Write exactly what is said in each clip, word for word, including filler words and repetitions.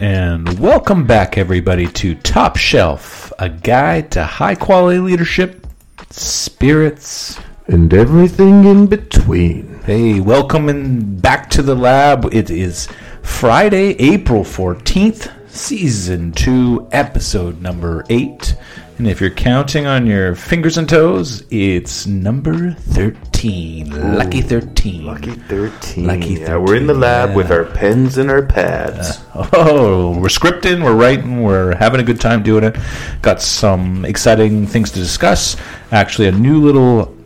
And welcome back, everybody, to Top Shelf, a guide to high-quality leadership, spirits, and everything in between. Hey, welcome in back to the lab. It is Friday, April fourteenth, Season two, Episode number eight. And if you're counting on your fingers and toes, it's number thirteen. Ooh, Lucky thirteen. Lucky thirteen. Lucky thirteen. Yeah, we're in the lab yeah. with our pens and our pads. Uh, oh, we're scripting, we're writing, we're having a good time doing it. Got some exciting things to discuss. Actually, a new little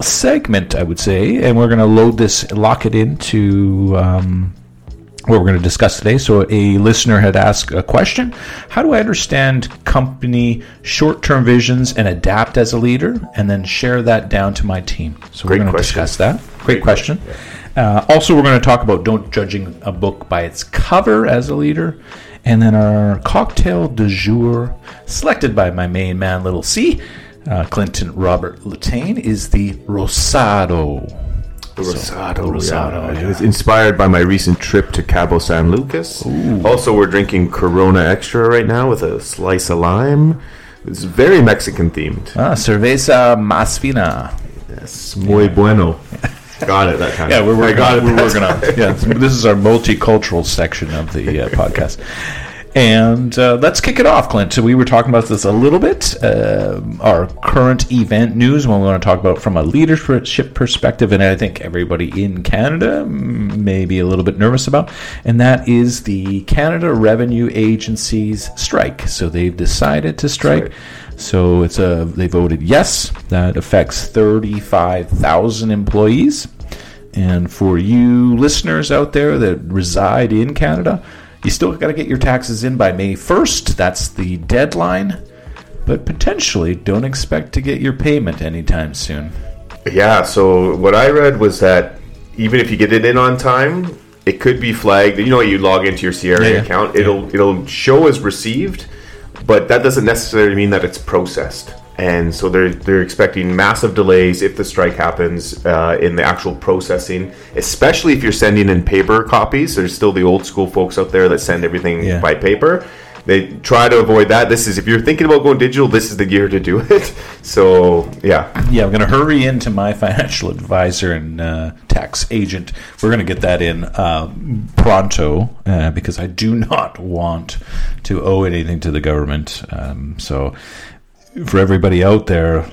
segment, I would say, and we're going to load this, lock it into um, what we're going to discuss today. So a listener had asked a question: how do I understand company short-term visions and adapt as a leader, and then share that down to my team? So Great we're going to question. discuss that. Great, Great question. question. Uh, also, we're going to talk about don't judging a book by its cover as a leader. And then our cocktail du jour, selected by my main man, Little C, Uh, Clinton Robert Latane, is the Rosado. The Rosado. So, the Rosado. Yeah. Yeah. It's inspired by my recent trip to Cabo San Lucas. Ooh. Also, we're drinking Corona Extra right now with a slice of lime. It's very Mexican themed. Ah, cerveza más fina. Yes, muy yeah. bueno. Got it. That kind yeah, of. Yeah, we're working on. We're working on. Yeah, this is our multicultural section of the uh, podcast. And uh, let's kick it off, Clint. So we were talking about this a little bit, uh, our current event news, what we want to talk about from a leadership perspective, and I think everybody in Canada may be a little bit nervous about, and that is the Canada Revenue Agency's strike. So they've decided to strike. Sorry. So it's a they voted yes. That affects thirty-five thousand employees. And for you listeners out there that reside in Canada, you still got to get your taxes in by May first. That's the deadline. But potentially don't expect to get your payment anytime soon. Yeah, so what I read was that even if you get it in on time, it could be flagged. You know, you log into your C R A yeah, yeah. account, it'll yeah. it'll show as received, but that doesn't necessarily mean that it's processed. And so they're they're expecting massive delays if the strike happens uh, in the actual processing, especially if you're sending in paper copies. There's still the old school folks out there that send everything yeah. by paper. They try to avoid that. This is if you're thinking about going digital, this is the year to do it. So yeah, yeah, I'm gonna hurry into my financial advisor and uh, tax agent. We're gonna get that in uh, pronto uh, because I do not want to owe anything to the government. Um, so. For everybody out there,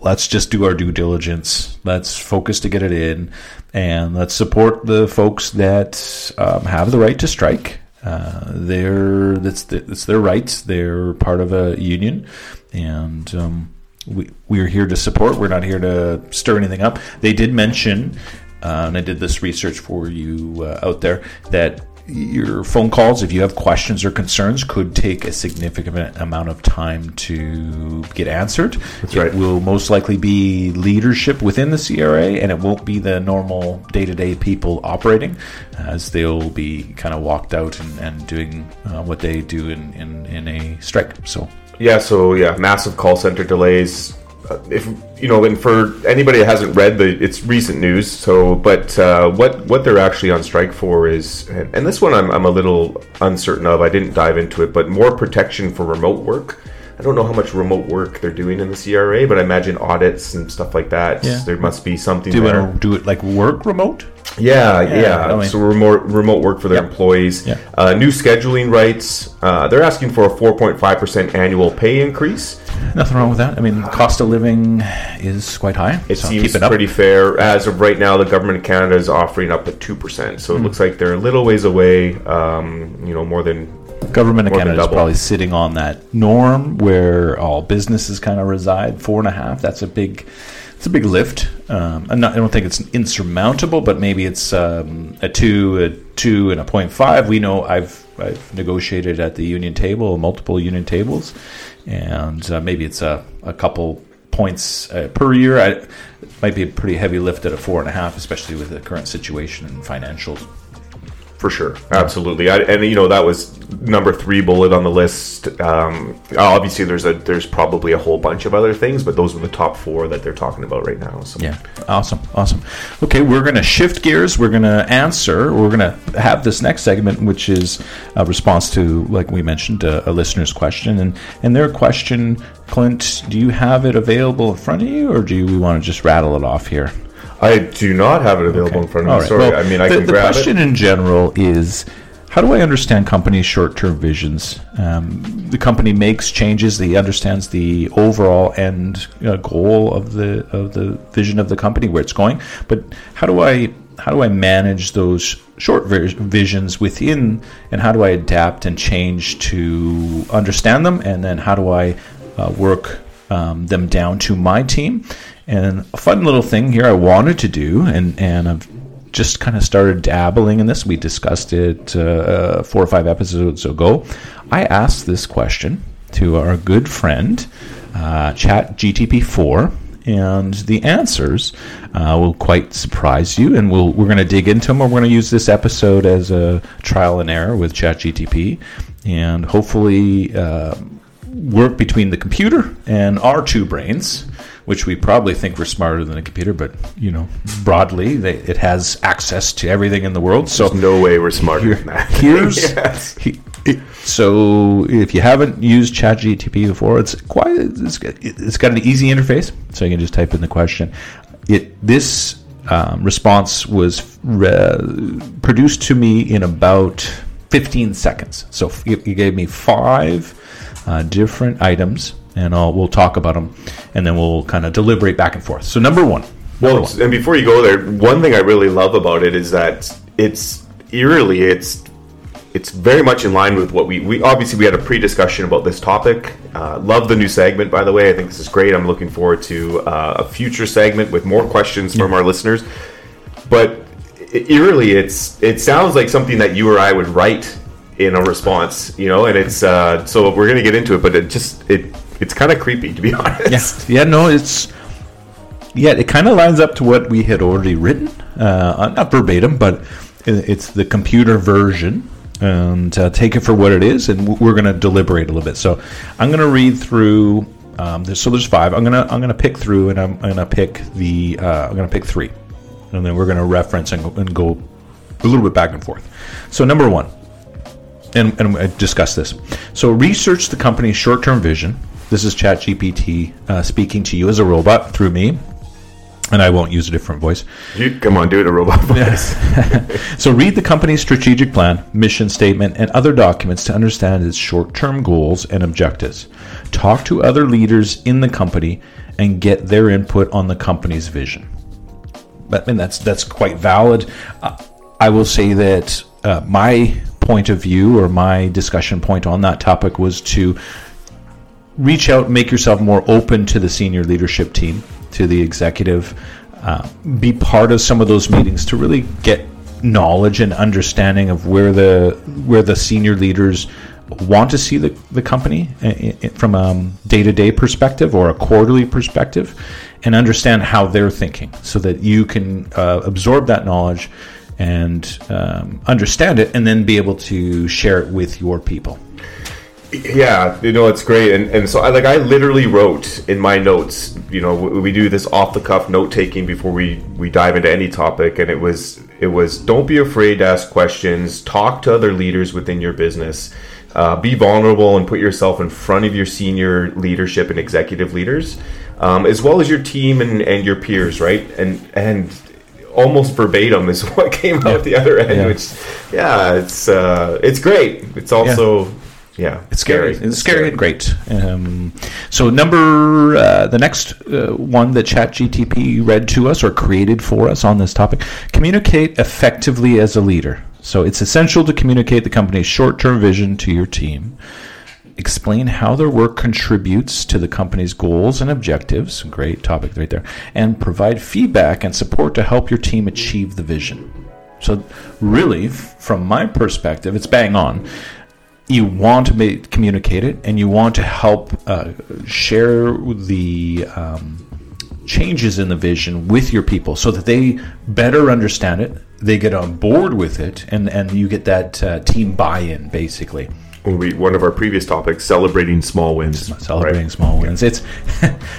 let's just do our due diligence. Let's focus to get it in, and let's support the folks that um, have the right to strike. Uh, they're that's the, that's their rights. They're part of a union, and um, we we're here to support. We're not here to stir anything up. They did mention, uh, and I did this research for you uh, out there that. Your phone calls, if you have questions or concerns, could take a significant amount of time to get answered. That's right. It will most likely be leadership within the C R A, and it won't be the normal day-to-day people operating, as they'll be kind of walked out and, and doing uh, what they do in, in, in a strike. So yeah, so yeah, massive call center delays. If you know, and for anybody that hasn't read the, it's recent news. So, but uh, what what they're actually on strike for is, and, and this one I'm I'm a little uncertain of. I didn't dive into it, but more protection for remote work. I don't know how much remote work they're doing in the C R A, but I imagine audits and stuff like that. Yeah. There must be something. Do you want to do it like work remote? Yeah, yeah. yeah. I mean. So remote remote work for their yep. employees. Yep. Uh, new scheduling rights. Uh, they're asking for a four point five percent annual pay increase. Nothing wrong with that. I mean, cost of living is quite high. It so seems it pretty fair. As of right now, the government of Canada is offering up to two percent. So mm. it looks like they're a little ways away, um, you know, more than... Government of Canada is probably sitting on that norm where all businesses kind of reside, four and a half. That's a big... It's a big lift. Um, I'm not, I don't think it's insurmountable, but maybe it's um, a two, a two, and a point five. We know I've I've negotiated at the union table, multiple union tables, and uh, maybe it's a, a couple points uh, per year. I, it might be a pretty heavy lift at a four and a half, especially with the current situation and financial For sure. Absolutely. I, and, you know, that was number three bullet on the list. Um, obviously, there's a there's probably a whole bunch of other things, but those were the top four that they're talking about right now. So. Yeah. Awesome. Awesome. Okay, we're going to shift gears. We're going to answer. We're going to have this next segment, which is a response to, like we mentioned, a, a listener's question. And, and their question, Clint, do you have it available in front of you, or do you, we want to just rattle it off here? I do not have it available okay. in front of me. Right. Sorry, well, I mean, I the, can the grab it. The question in general is, how do I understand companies' short-term visions? Um, the company makes changes. He understands the overall end uh, goal of the of the vision of the company, where it's going. But how do I how do I manage those short ver- visions within, and how do I adapt and change to understand them? And then how do I uh, work um, them down to my team? And a fun little thing here I wanted to do, and, and I've just kind of started dabbling in this. We discussed it uh, four or five episodes ago. I asked this question to our good friend, uh, Chat G P T four, and the answers uh, will quite surprise you, and we'll, we're going to dig into them, or we're going to use this episode as a trial and error with Chat G P T, and hopefully uh, work between the computer and our two brains, which we probably think we're smarter than a computer, but, you know, broadly, they, it has access to everything in the world. So there's no way we're smarter here, than that. Here's, yes. he, it, so if you haven't used ChatGPT before, it's quite it's, it's got an easy interface, so you can just type in the question. It this um, response was re- produced to me in about fifteen seconds. So you gave me five uh, different items. And I'll, we'll talk about them, and then we'll kind of deliberate back and forth. So number one. Number well, one. And before you go there, one thing I really love about it is that it's eerily, it's it's very much in line with what we, we obviously we had a pre-discussion about this topic. Uh, love the new segment, by the way. I think this is great. I'm looking forward to uh, a future segment with more questions yeah. from our listeners. But it, eerily, it's it sounds like something that you or I would write in a response, you know, and it's, uh, so we're going to get into it, but it just, it, it's kind of creepy, to be honest. Yeah, yeah no, it's, yeah, it kind of lines up to what we had already written, uh, not verbatim, but it's the computer version, and uh, take it for what it is, and we're going to deliberate a little bit. So I'm going to read through, um, there's, so there's five. I'm going to, I'm going to pick through, and I'm going to pick the, uh, I'm going to pick three, and then we're going to reference and go, and go a little bit back and forth. So number one, and, and I discussed this. So research the company's short-term vision. This is ChatGPT uh, speaking to you as a robot through me, and I won't use a different voice. You, come on, do it a robot voice. So read the company's strategic plan, mission statement, and other documents to understand its short-term goals and objectives. Talk to other leaders in the company and get their input on the company's vision. But, I mean, that's, that's quite valid. Uh, I will say that uh, my point of view or my discussion point on that topic was to reach out, make yourself more open to the senior leadership team, to the executive, uh, be part of some of those meetings to really get knowledge and understanding of where the where the senior leaders want to see the, the company from a day-to-day perspective or a quarterly perspective, and understand how they're thinking so that you can uh, absorb that knowledge and um, understand it, and then be able to share it with your people. Yeah, you know, it's great. And, and so, I, like, I literally wrote in my notes, you know, we, we do this off-the-cuff note-taking before we, we dive into any topic, and it was, it was don't be afraid to ask questions, talk to other leaders within your business, uh, be vulnerable and put yourself in front of your senior leadership and executive leaders, um, as well as your team and, and your peers, right? And and... almost verbatim is what came out the other end, yeah. which, yeah, it's uh, it's great. It's also, yeah, yeah it's scary. scary. It's scary and great. Um, so number, uh, the next uh, one that ChatGPT read to us or created for us on this topic, communicate effectively as a leader. So it's essential to communicate the company's short-term vision to your team. Explain how their work contributes to the company's goals and objectives. Great topic right there. And provide feedback and support to help your team achieve the vision. So really, from my perspective, it's bang on. You want to make, communicate it, and you want to help uh, share the um, changes in the vision with your people so that they better understand it they get on board with it, and, and you get that uh, team buy-in, basically. We, one of our previous topics, celebrating small wins. Celebrating right? small wins. Yeah. It's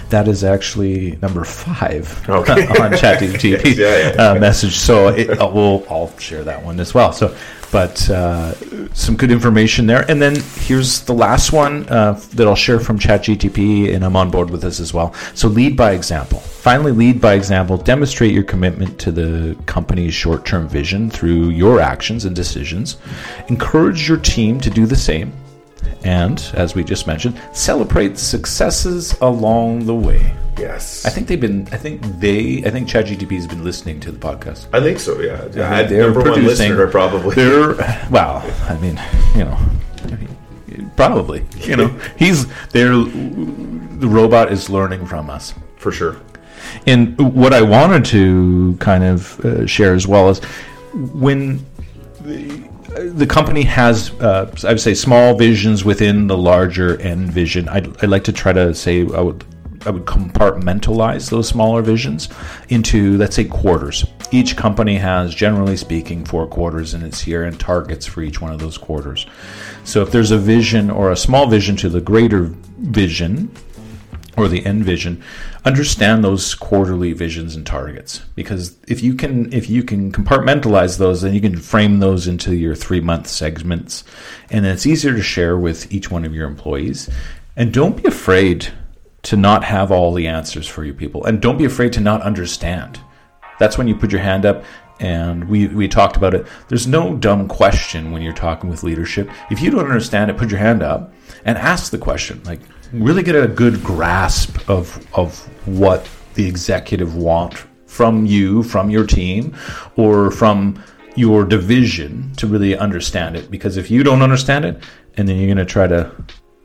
that is actually number five okay. on ChatGPT yeah, yeah. uh, message. So it, uh, we'll I'll share that one as well. So, but uh, some good information there. And then here's the last one uh, that I'll share from ChatGPT, and I'm on board with this as well. So lead by example. Finally, lead by example. Demonstrate your commitment to the company's short-term vision through your actions and decisions. Encourage your team to do the same. And as we just mentioned, celebrate successes along the way. Yes, I think they've been. I think they. I think ChatGPT has been listening to the podcast. I think so. Yeah, yeah. I, they're number one listener probably. They're well. I mean, you know, I mean, probably. You know, he's there. The robot is learning from us for sure. And what I wanted to kind of uh, share as well is when. The, The company has, uh, I would say, small visions within the larger end vision. I'd, I'd like to try to say I would, I would compartmentalize those smaller visions into, let's say, quarters. Each company has, generally speaking, four quarters in its year and targets for each one of those quarters. So if there's a vision or a small vision to the greater vision or the end vision, understand those quarterly visions and targets, because if you can if you can compartmentalize those, then you can frame those into your three-month segments, and then it's easier to share with each one of your employees. And don't be afraid to not have all the answers for your people, and don't be afraid to not understand. That's when you put your hand up, and we, we talked about it. There's no dumb question when you're talking with leadership. If you don't understand it, put your hand up and ask the question. Like, really get a good grasp of of what the executive want from you, from your team, or from your division to really understand it. Because if you don't understand it, and then you're going to try to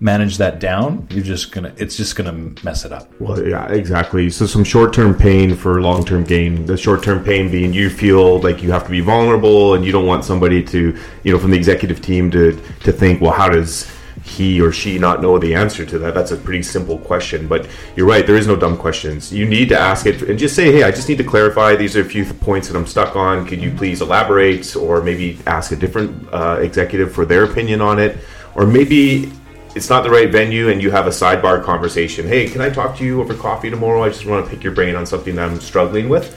manage that down, you're just gonna it's just gonna mess it up. Well, yeah, exactly. So some short-term pain for long-term gain. The short-term pain being you feel like you have to be vulnerable, and you don't want somebody to, you know, from the executive team to to think, well, how does he or she not know the answer to that? That's a pretty simple question. But you're right, there is no dumb questions. You need to ask it and just say, hey, I just need to clarify, these are a few points that I'm stuck on, could you please elaborate? Or maybe ask a different uh, executive for their opinion on it. Or maybe it's not the right venue and you have a sidebar conversation. Hey, can I talk to you over coffee tomorrow? I just want to pick your brain on something that I'm struggling with.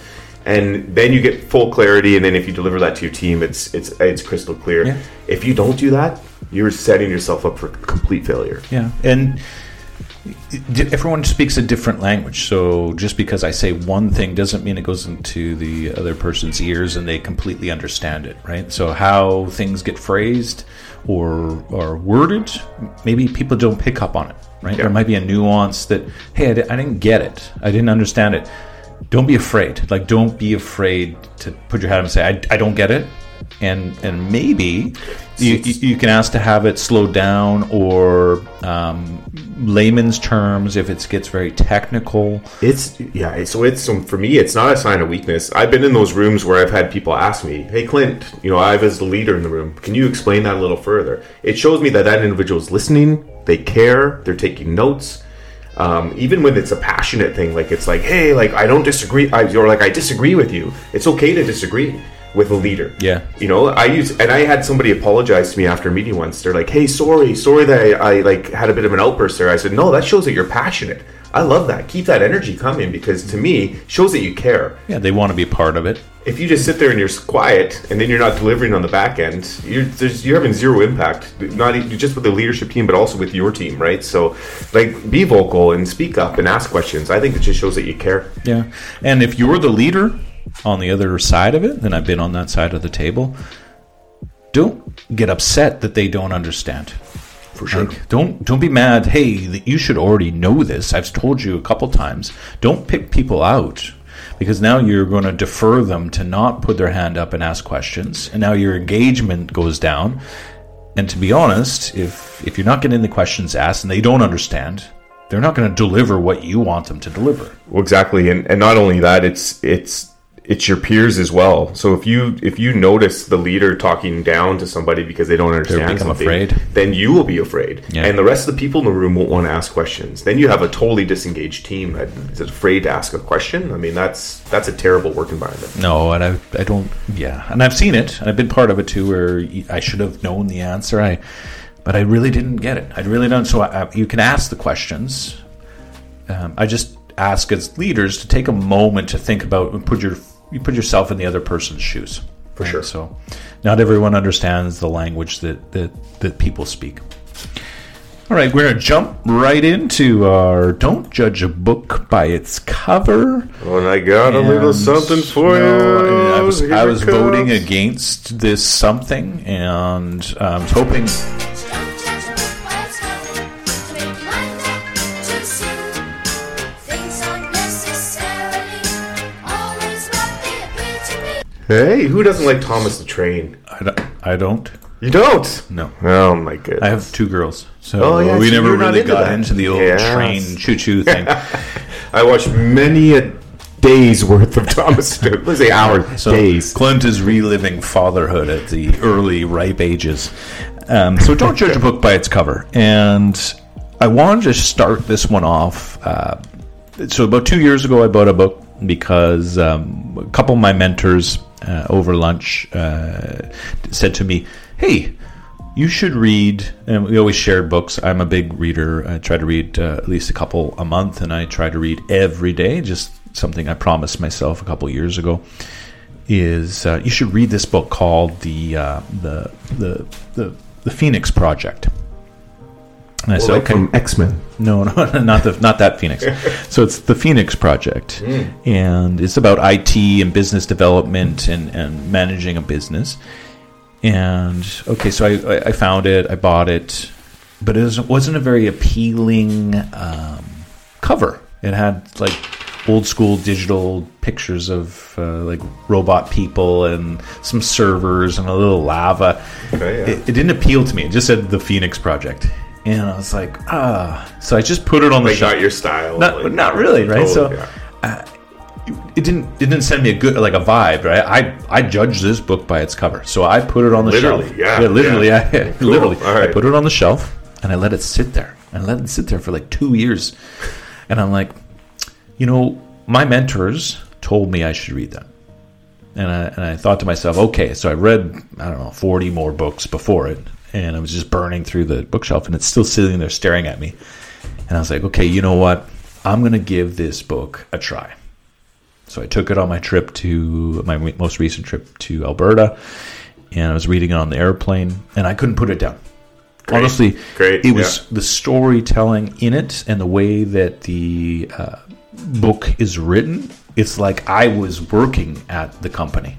And then you get full clarity, and then if you deliver that to your team, it's it's it's crystal clear. Yeah. If you don't do that, you're setting yourself up for complete failure. Yeah, and everyone speaks a different language. So just because I say one thing doesn't mean it goes into the other person's ears and they completely understand it, right? So how things get phrased or or worded, maybe people don't pick up on it, right? Yeah. There might be a nuance that, hey, I, di- I didn't get it. I didn't understand it. Don't be afraid. Like, don't be afraid to put your hand up and say, I, I don't get it. And and maybe you, you can ask to have it slowed down, or um, layman's terms if it gets very technical. It's yeah. So it's so for me, it's not a sign of weakness. I've been in those rooms where I've had people ask me, "Hey, Clint, you know, I was the leader in the room. Can you explain that a little further?" It shows me that that individual is listening. They care. They're taking notes. Um, even when it's a passionate thing, like it's like, "Hey, like I don't disagree," I, or like I disagree with you. It's okay to disagree with a leader. Yeah. You know, I use, and I had somebody apologize to me after a meeting once. They're like, hey, sorry, sorry that I, I like had a bit of an outburst there. I said, no, that shows that you're passionate. I love that. Keep that energy coming, because to me, shows that you care. Yeah, they want to be part of it. If you just sit there and you're quiet and then you're not delivering on the back end, you're, there's, you're having zero impact, not just with the leadership team, but also with your team, right? So, like, be vocal and speak up and ask questions. I think it just shows that you care. Yeah. And if you're the leader on the other side of it, and I've been on that side of the table, don't get upset that they don't understand. For sure. Like, don't don't be mad. Hey, you should already know this. I've told you a couple times. Don't pick people out, because now you're going to defer them to not put their hand up and ask questions, and now your engagement goes down. And to be honest, if if you're not getting the questions asked and they don't understand, they're not going to deliver what you want them to deliver. Well, exactly, and and not only that, it's it's. it's your peers as well. So if you if you notice the leader talking down to somebody because they don't understand something, afraid. then you will be afraid. Yeah. And the rest of the people in the room won't want to ask questions. Then you have a totally disengaged team that is afraid to ask a question. I mean, that's that's a terrible work environment. No, and I I don't, yeah. And I've seen it, and I've been part of it too, where I should have known the answer, I but I really didn't get it. I really don't. So I, you can ask the questions. Um, I just ask as leaders to take a moment to think about and put your You put yourself in the other person's shoes. For right? sure. So not everyone understands the language that, that, that people speak. All right, we're going to jump right into our Don't Judge a Book by Its Cover. Well, and I got and a little something for no, you. I, mean, I was, I was voting against this something, and I was hoping... Hey, who doesn't like Thomas the Train? I don't. I don't. You don't? No. Oh my goodness. I have two girls, so oh, yeah, we so never really into got that. into the old yes. train choo-choo thing. I watched many a day's worth of Thomas. Let's say hours, so days. Clint is reliving fatherhood at the early ripe ages. Um, so don't judge a book by its cover. And I wanted to start this one off. Uh, so about two years ago, I bought a book because um, a couple of my mentors. Uh, over lunch uh, said to me, hey, you should read, and we always shared books. I'm a big reader. I try to read uh, at least a couple a month, and I try to read every day. Just something I promised myself a couple years ago is uh, you should read this book called the uh, the, the the the Phoenix Project. And I well, said, like okay. From X-Men. No, no, not the not that Phoenix. So it's the Phoenix Project, mm. and it's about I T and business development and, and managing a business. And okay, so I, I found it, I bought it, but it wasn't a very appealing um, cover. It had like old school digital pictures of uh, like robot people and some servers and a little lava. Okay, yeah. it, it didn't appeal to me. It just said the Phoenix Project. And I was like, ah. So I just put it on the shelf. Like not your style. Not, like, not really, right? Totally, so yeah. uh, it didn't it didn't send me a good, like a vibe, right? I, I judged this book by its cover. So I put it on the literally, shelf. Yeah, yeah, literally, yeah. I, cool. literally. Right. I put it on the shelf and I let it sit there. And I let it sit there for like two years. And I'm like, you know, my mentors told me I should read that. And I, and I thought to myself, okay, so I read, I don't know, forty more books before it. And I was just burning through the bookshelf, and it's still sitting there staring at me. And I was like, okay, you know what? I'm going to give this book a try. So I took it on my trip to, my most recent trip to Alberta, and I was reading it on the airplane, and I couldn't put it down. Great. Honestly, Great. it was yeah. the storytelling in it and the way that the uh, book is written. It's like I was working at the company.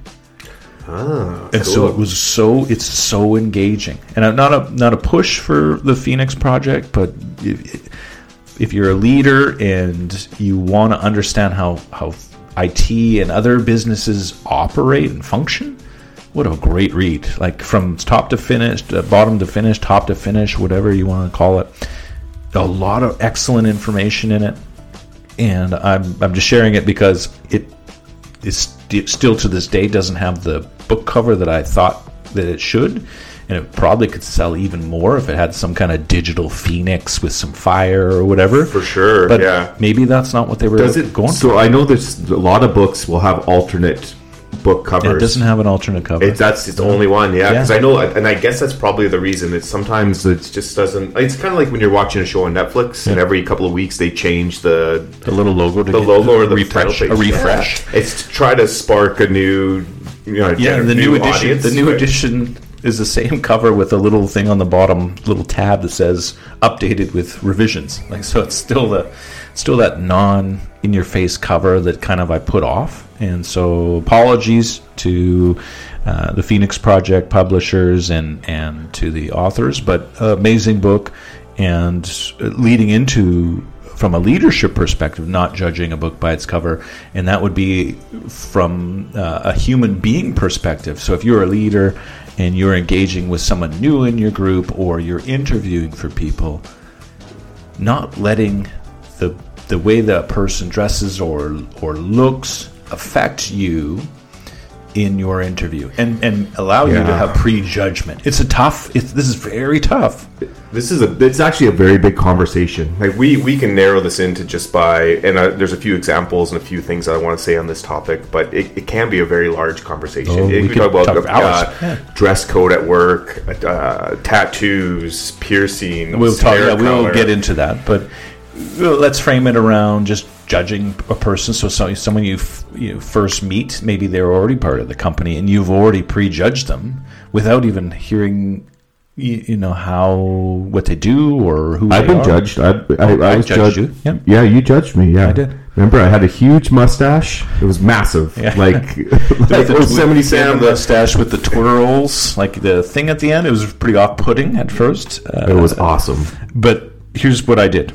Ah, and cool. so it was so it's so engaging, and not a not a push for the Phoenix Project, but if, if you're a leader and you want to understand how how I T and other businesses operate and function, what a great read! Like from top to finish, to bottom to finish, top to finish, whatever you want to call it. A lot of excellent information in it, and I'm I'm just sharing it because it is st- still to this day doesn't have the book cover that I thought that it should, and it probably could sell even more if it had some kind of digital phoenix with some fire or whatever. For sure, but yeah. Maybe that's not what they were Does it, going so for. So I know there's a lot of books will have alternate book covers. Yeah, it doesn't have an alternate cover. It, that's it's the only one, yeah. Because yeah. I know, and I guess that's probably the reason that sometimes it just doesn't. It's kind of like when you're watching a show on Netflix, yeah. and every couple of weeks they change the the little logo, to the logo or the refresh, title page. A refresh. Yeah. It's to try to spark a new. You know, yeah, the new, new edition. Audience, the new right? edition is the same cover with a little thing on the bottom, little tab that says "updated with revisions." Like so, it's still the, still that non in your face cover that kind of I put off. And so, apologies to uh, the Phoenix Project publishers and and to the authors, but uh, amazing book, and leading into. From a leadership perspective, not judging a book by its cover, and that would be from uh, a human being perspective. So if you're a leader and you're engaging with someone new in your group or you're interviewing for people, not letting the the way that person dresses or or looks affect you in your interview and, and allow yeah. you to have prejudgment. It's a tough, it's, this is very tough. This is a, it's actually a very big conversation. Like we, we can narrow this into just by, and I, there's a few examples and a few things I want to say on this topic, but it, it can be a very large conversation. Oh, it, we, we talk about talk uh, yeah. dress code at work, uh, tattoos, piercings. We'll talk, yeah, we'll get into that, but let's frame it around just judging a person. So someone you, f- you first meet, maybe they're already part of the company and you've already prejudged them without even hearing, you, you know, how, what they do or who I've they been are. judged. I, I, I, I was judged. judged. You. Yeah. yeah, you judged me. Yeah, I did. Remember, I had a huge mustache. It was massive. Yeah. Like, like was seventy Sam mustache with the twirls, like the thing at the end. It was pretty off-putting at first. Uh, it was awesome. But here's what I did.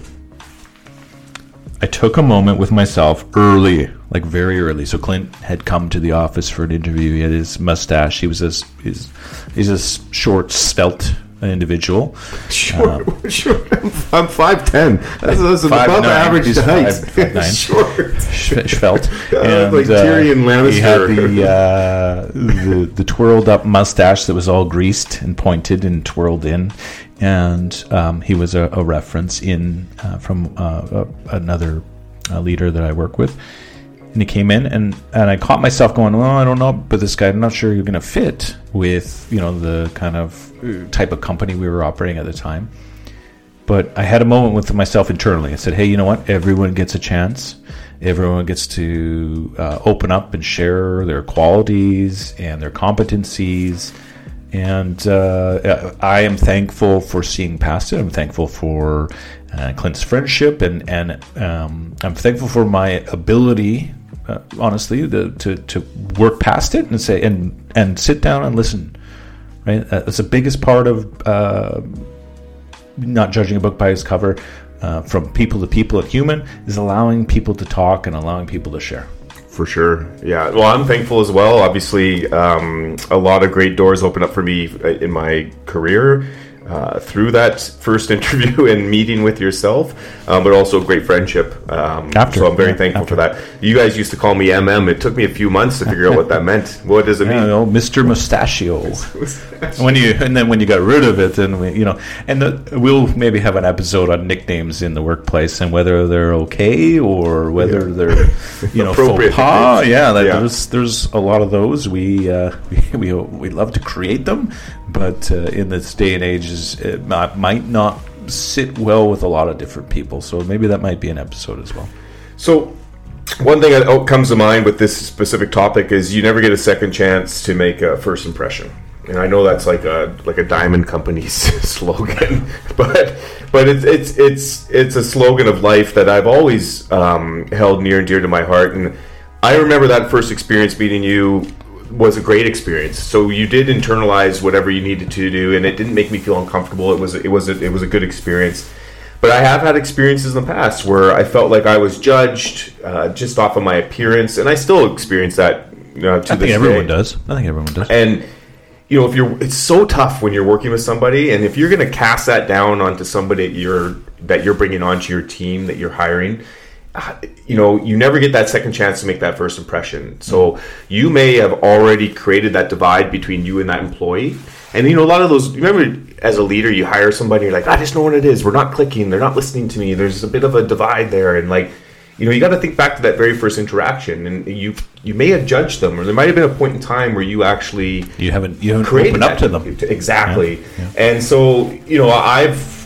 I took a moment with myself early, like very early. So Clint had come to the office for an interview. He had his mustache. He was a, he's, he's a short, svelte individual. Short, um, short. I'm five ten. That's, that's five above nine, average height. Five, five, short. Svelte. And, like Tyrion Lannister. Uh, he had the, uh, the, the twirled up mustache that was all greased and pointed and twirled in. And um, he was a, a reference in uh, from uh, a, another uh, leader that I work with. And he came in, and, and I caught myself going, well, I don't know, but this guy, I'm not sure you're going to fit with, you know, the kind of type of company we were operating at the time. But I had a moment with myself internally. I said, hey, you know what? Everyone gets a chance. Everyone gets to uh, open up and share their qualities and their competencies. And uh, I am thankful for seeing past it. I'm thankful for uh, Clint's friendship, and and um, I'm thankful for my ability, uh, honestly, the, to to work past it and say and and sit down and listen. Right, that's the biggest part of uh, not judging a book by its cover. Uh, from people to people, a human is allowing people to talk and allowing people to share. For sure. Yeah. Well, I'm thankful as well. Obviously, um, a lot of great doors opened up for me in my career uh, through that first interview and meeting with yourself, um, but also great friendship. Um, After, so I'm very yeah, thankful after. for that. You guys used to call me M M. It took me a few months to figure out what that meant. What does it mean? You know, Mister Mustachio. When you and then when you got rid of it, then we, you know, and the, we'll maybe have an episode on nicknames in the workplace and whether they're okay or whether yeah. they're, you know, faux pas. Yeah, that, yeah, there's there's a lot of those. We uh, we we, we love to create them, but uh, in this day and age, is, it not, might not sit well with a lot of different people. So maybe that might be an episode as well. So one thing that comes to mind with this specific topic is you never get a second chance to make a first impression. And I know that's like a like a diamond company's slogan, but but it's it's it's it's a slogan of life that I've always um, held near and dear to my heart. And I remember that first experience meeting you was a great experience. So you did internalize whatever you needed to do, and it didn't make me feel uncomfortable. It was it was a, it was a good experience. But I have had experiences in the past where I felt like I was judged uh, just off of my appearance, and I still experience that. Uh, to I think this everyone day. does. I think everyone does. And you know, if you're, it's so tough when you're working with somebody, and if you're going to cast that down onto somebody that you're that you're bringing onto your team that you're hiring, you know, you never get that second chance to make that first impression. So you may have already created that divide between you and that employee. And you know, a lot of those, remember, as a leader, you hire somebody, you're like, I just know what it is. We're not clicking. They're not listening to me. There's a bit of a divide there, and like, you know, you got to think back to that very first interaction, and you you may have judged them, or there might have been a point in time where you actually you haven't you haven't opened up to them exactly. Yeah, yeah. And so, you know, I've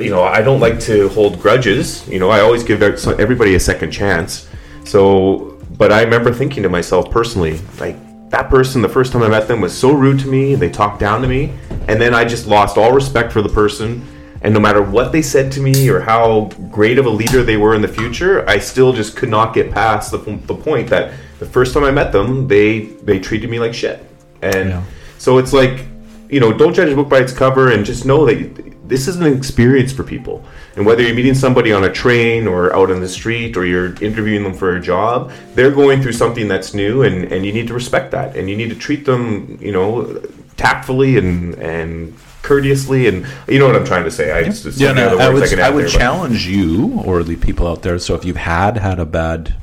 you know I don't like to hold grudges. You know, I always give everybody a second chance. So, but I remember thinking to myself personally, like, that person, the first time I met them, was so rude to me. They talked down to me, and then I just lost all respect for the person. And no matter what they said to me or how great of a leader they were in the future, I still just could not get past the, the point that the first time I met them, they, they treated me like shit. And yeah. so it's like, you know, don't judge a book by its cover, and just know that you, this is an experience for people. And whether you're meeting somebody on a train or out on the street, or you're interviewing them for a job, they're going through something that's new, and, and you need to respect that. And you need to treat them, you know, tactfully and and courteously, and you know what I'm trying to say. I, yeah. yeah, no, I would, I I would there, challenge but. you or the people out there. So if you've had had a bad,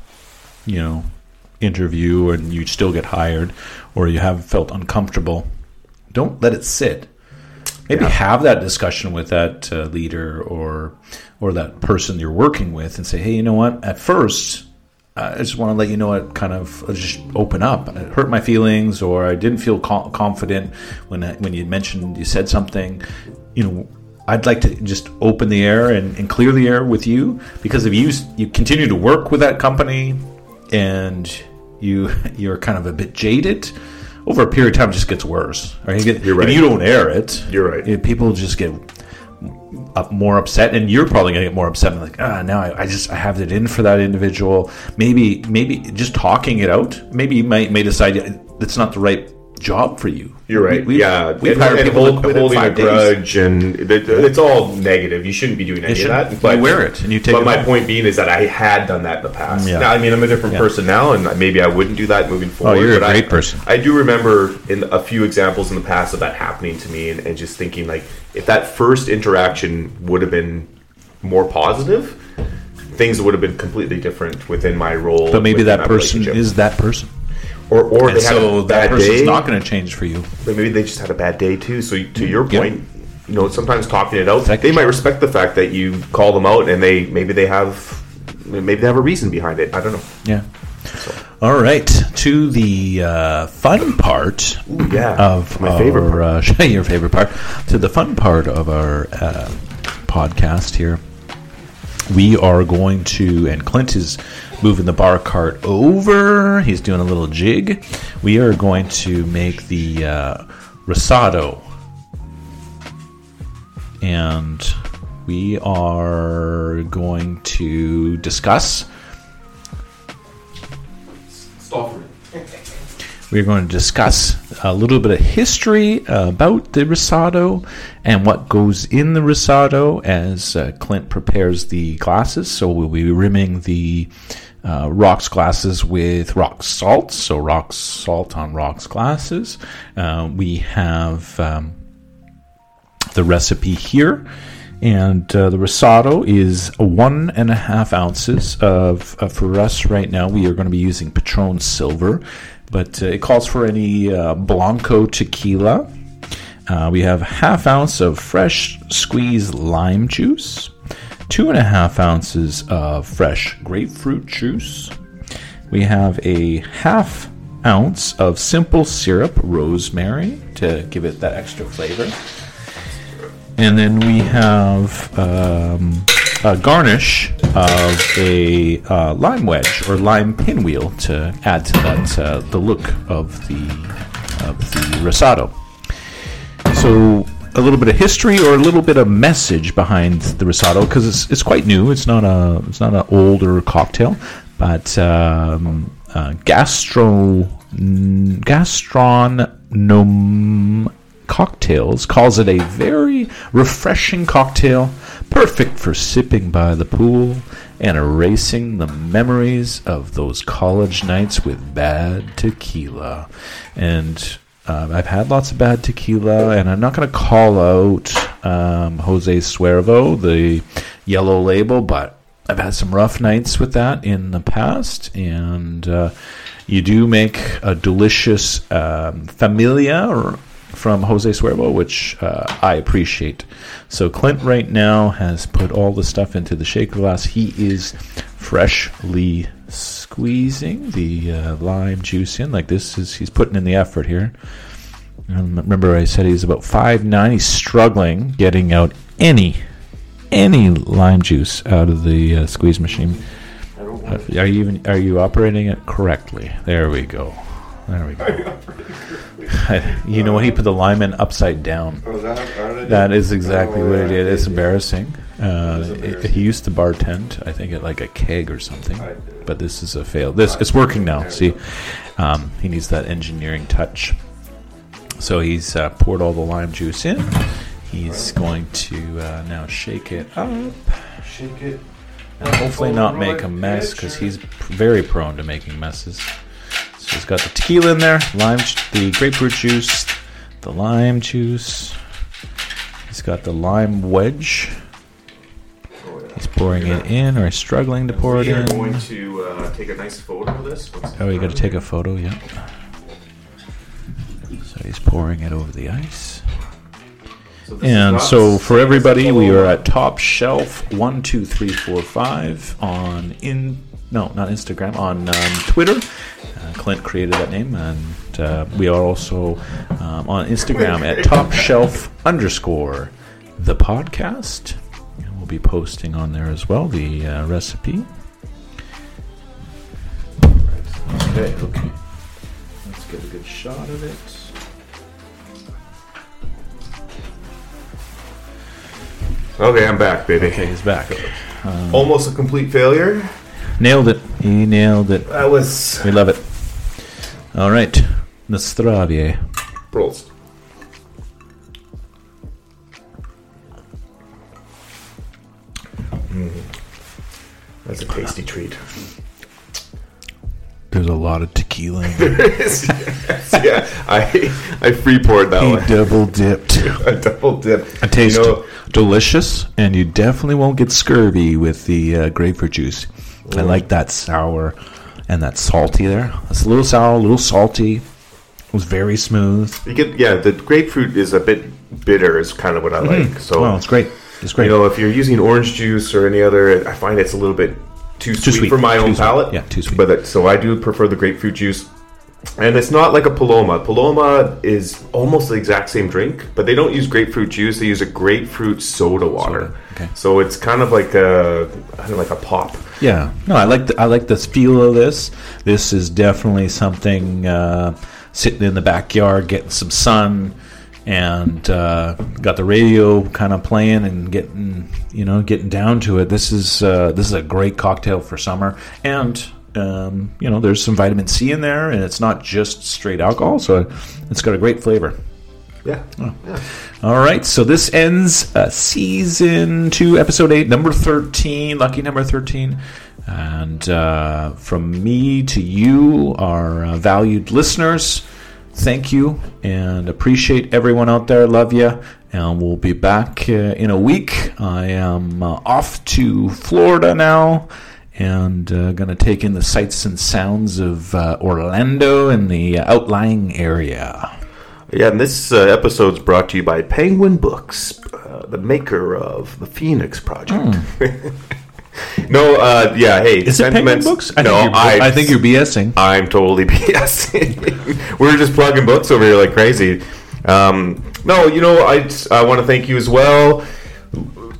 you know, interview and you still get hired, or you have felt uncomfortable, don't let it sit. Maybe yeah. have that discussion with that uh, leader or or that person you're working with, and say, hey, you know what? At first, uh, I just want to let you know it kind of just open up. It hurt my feelings, or I didn't feel co- confident when I, when you mentioned you said something. You know, I'd like to just open the air and, and clear the air with you, because if you you continue to work with that company and you you're kind of a bit jaded, over a period of time, it just gets worse. Right? You get, you're right. If you don't air it, you're right. It, people just get up more upset, and you're probably going to get more upset. And like, ah, now I, I just I have it in for that individual. Maybe, maybe just talking it out. Maybe you might may decide it's not the right job for you. You're right. We, we've, yeah, we've and, hired and people hold, holding a grudge, days. and it's all negative. You shouldn't be doing any of that. But you wear it, and you take. But it my off. Point being is that I had done that in the past. Yeah. Now, I mean, I'm a different yeah. person now, and maybe I wouldn't do that moving forward. Oh, you're but a great I, person. I do remember in a few examples in the past of that happening to me, and, and just thinking like, if that first interaction would have been more positive, things would have been completely different within my role. But maybe that, that person is that person. Or, or they had so a bad that person's day. Not going to change for you. But maybe they just had a bad day too. So to your point, yeah. you know, sometimes talking it out, that they might respect the fact that you call them out, and they maybe they have maybe they have a reason behind it. I don't know. Yeah. So. All right, to the uh, fun part. Ooh, yeah. Of my our, favorite part. Uh, your favorite part. To the fun part of our uh, podcast here. We are going to, and Clint is moving the bar cart over. He's doing a little jig. We are going to make the uh, Rosado. And we are going to discuss. Stop it. We're going to discuss a little bit of history about the Rosado and what goes in the Rosado as uh, Clint prepares the glasses. So we'll be rimming the uh, rocks glasses with rock salt. So rock salt on rocks glasses. Uh, we have um, the recipe here. And uh, the Rosado is one and a half ounces of, uh, for us right now, we are going to be using Patron Silver. But uh, it calls for any uh, Blanco tequila. Uh, we have half ounce of fresh squeezed lime juice, two and a half ounces of fresh grapefruit juice. We have a half ounce of simple syrup rosemary to give it that extra flavor. And then we have um, a garnish of a uh, lime wedge or lime pinwheel to add to that uh, the look of the of the Rosado. So a little bit of history or a little bit of message behind the Rosado, because it's it's quite new. It's not a it's not an older cocktail, but um, uh, gastro gastronom. Cocktails calls it a very refreshing cocktail, perfect for sipping by the pool and erasing the memories of those college nights with bad tequila. And uh, I've had lots of bad tequila, and I'm not going to call out um, Jose Cuervo, the yellow label, but I've had some rough nights with that in the past, and uh, you do make a delicious um, familia or from Jose Cuervo, which uh, I appreciate. So Clint right now has put all the stuff into the shaker glass. He is freshly squeezing the uh, lime juice in. Like this is, he's putting in the effort here. And remember I said he's about five nine. He's struggling getting out any, any lime juice out of the uh, squeeze machine. Uh, are you even, are you operating it correctly? There we go. There we go. You know, when he put the lime in upside down, oh, that, that is exactly oh, what it did. It's embarrassing. Uh, it embarrassing. It, he used to bartend, I think, at like a keg or something. But this is a fail. This it's working now. See, um, he needs that engineering touch. So he's uh, poured all the lime juice in. He's going to uh, now shake it up. Shake it. And hopefully not make a mess, because he's very prone to making messes. So it's got the tequila in there, lime, the grapefruit juice, the lime juice. He's got the lime wedge. He's pouring it in or struggling to pour it in. We are going to uh, take a nice photo of this. Oh, you got to take a photo, yeah. So he's pouring it over the ice. So and so for everybody, we are at Top Shelf one two three four five on in no, not Instagram, on um, Twitter. Uh, Clint created that name, and uh, we are also um, on Instagram at Top Shelf underscore the podcast. And we'll be posting on there as well the uh, recipe. Okay, okay. Let's get a good shot of it. Okay, I'm back, baby. Okay, he's back. Um, Almost a complete failure. Nailed it. He nailed it. That was... We love it. All right. Nostravie. Prost. Mm. That's a tasty treat. There's a lot of tequila in there. There is. Yes, yeah, I, I free-poured that he one. He double-dipped. I double-dipped. I taste... You know, delicious, and you definitely won't get scurvy with the uh, grapefruit juice. Ooh. I like that sour and that salty there. It's a little sour, a little salty. It was very smooth. You get, yeah, the grapefruit is a bit bitter is kind of what I mm-hmm. like. So, well, it's great. It's great. You know, if you're using orange juice or any other, I find it's a little bit too, too sweet, sweet for my too own sweet. palate. Yeah, too sweet. But that, so I do prefer the grapefruit juice. And it's not like a Paloma. Paloma is almost the exact same drink, but they don't use grapefruit juice. They use a grapefruit soda water. Soda. Okay. So it's kind of like a, I don't know, like a pop. Yeah. No, I like the, I like the feel of this. This is definitely something uh, sitting in the backyard, getting some sun, and uh, got the radio kind of playing and getting, you know, getting down to it. This is uh, this is a great cocktail for summer. And Um, you know, there's some vitamin C in there, and it's not just straight alcohol, so it's got a great flavor. Yeah. Oh. Yeah. All right, so this ends uh, season two, episode eight, number thirteen, lucky number thirteen. And uh, from me to you, our uh, valued listeners, thank you and appreciate everyone out there. Love you. And we'll be back uh, in a week. I am uh, off to Florida now. And uh, going to take in the sights and sounds of uh, Orlando and the outlying area. Yeah, and this uh, episode's brought to you by Penguin Books, uh, the maker of The Phoenix Project. Mm. no, uh, yeah, hey. Is it Penguin Books? I no, think I, I think you're BSing. I'm totally BSing. We're just plugging books over here like crazy. Um, no, you know, I, I want to thank you as well.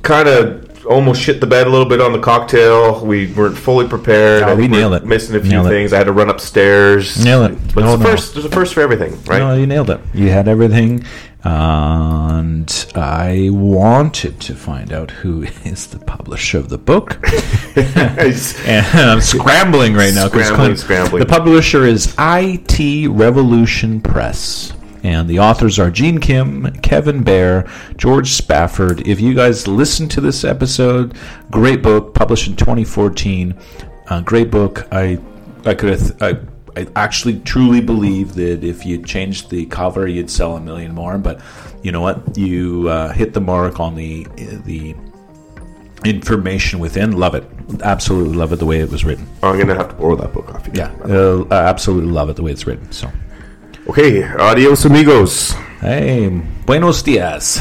Kind of... Almost shit the bed a little bit on the cocktail. We weren't fully prepared. No, we nailed it. Missing a few nailed things. It. I had to run upstairs. Nail it. But no, it's the no. first. There's a first for everything, right? No, you nailed it. You had everything, and I wanted to find out who is the publisher of the book. And I'm scrambling right now because scrambling, scrambling. The publisher is I T Revolution Press. And the authors are Gene Kim, Kevin Bear, George Spafford. If you guys listen to this episode, great book, published in twenty fourteen. Uh, great book. I I could have, I, I actually truly believe that if you changed the cover, you'd sell a million more. But you know what? You uh, hit the mark on the the information within. Love it. Absolutely love it the way it was written. I'm going to have to borrow that book off you. Yeah. Uh, I absolutely love it the way it's written. So. Okay, adios amigos. Hey, buenos dias.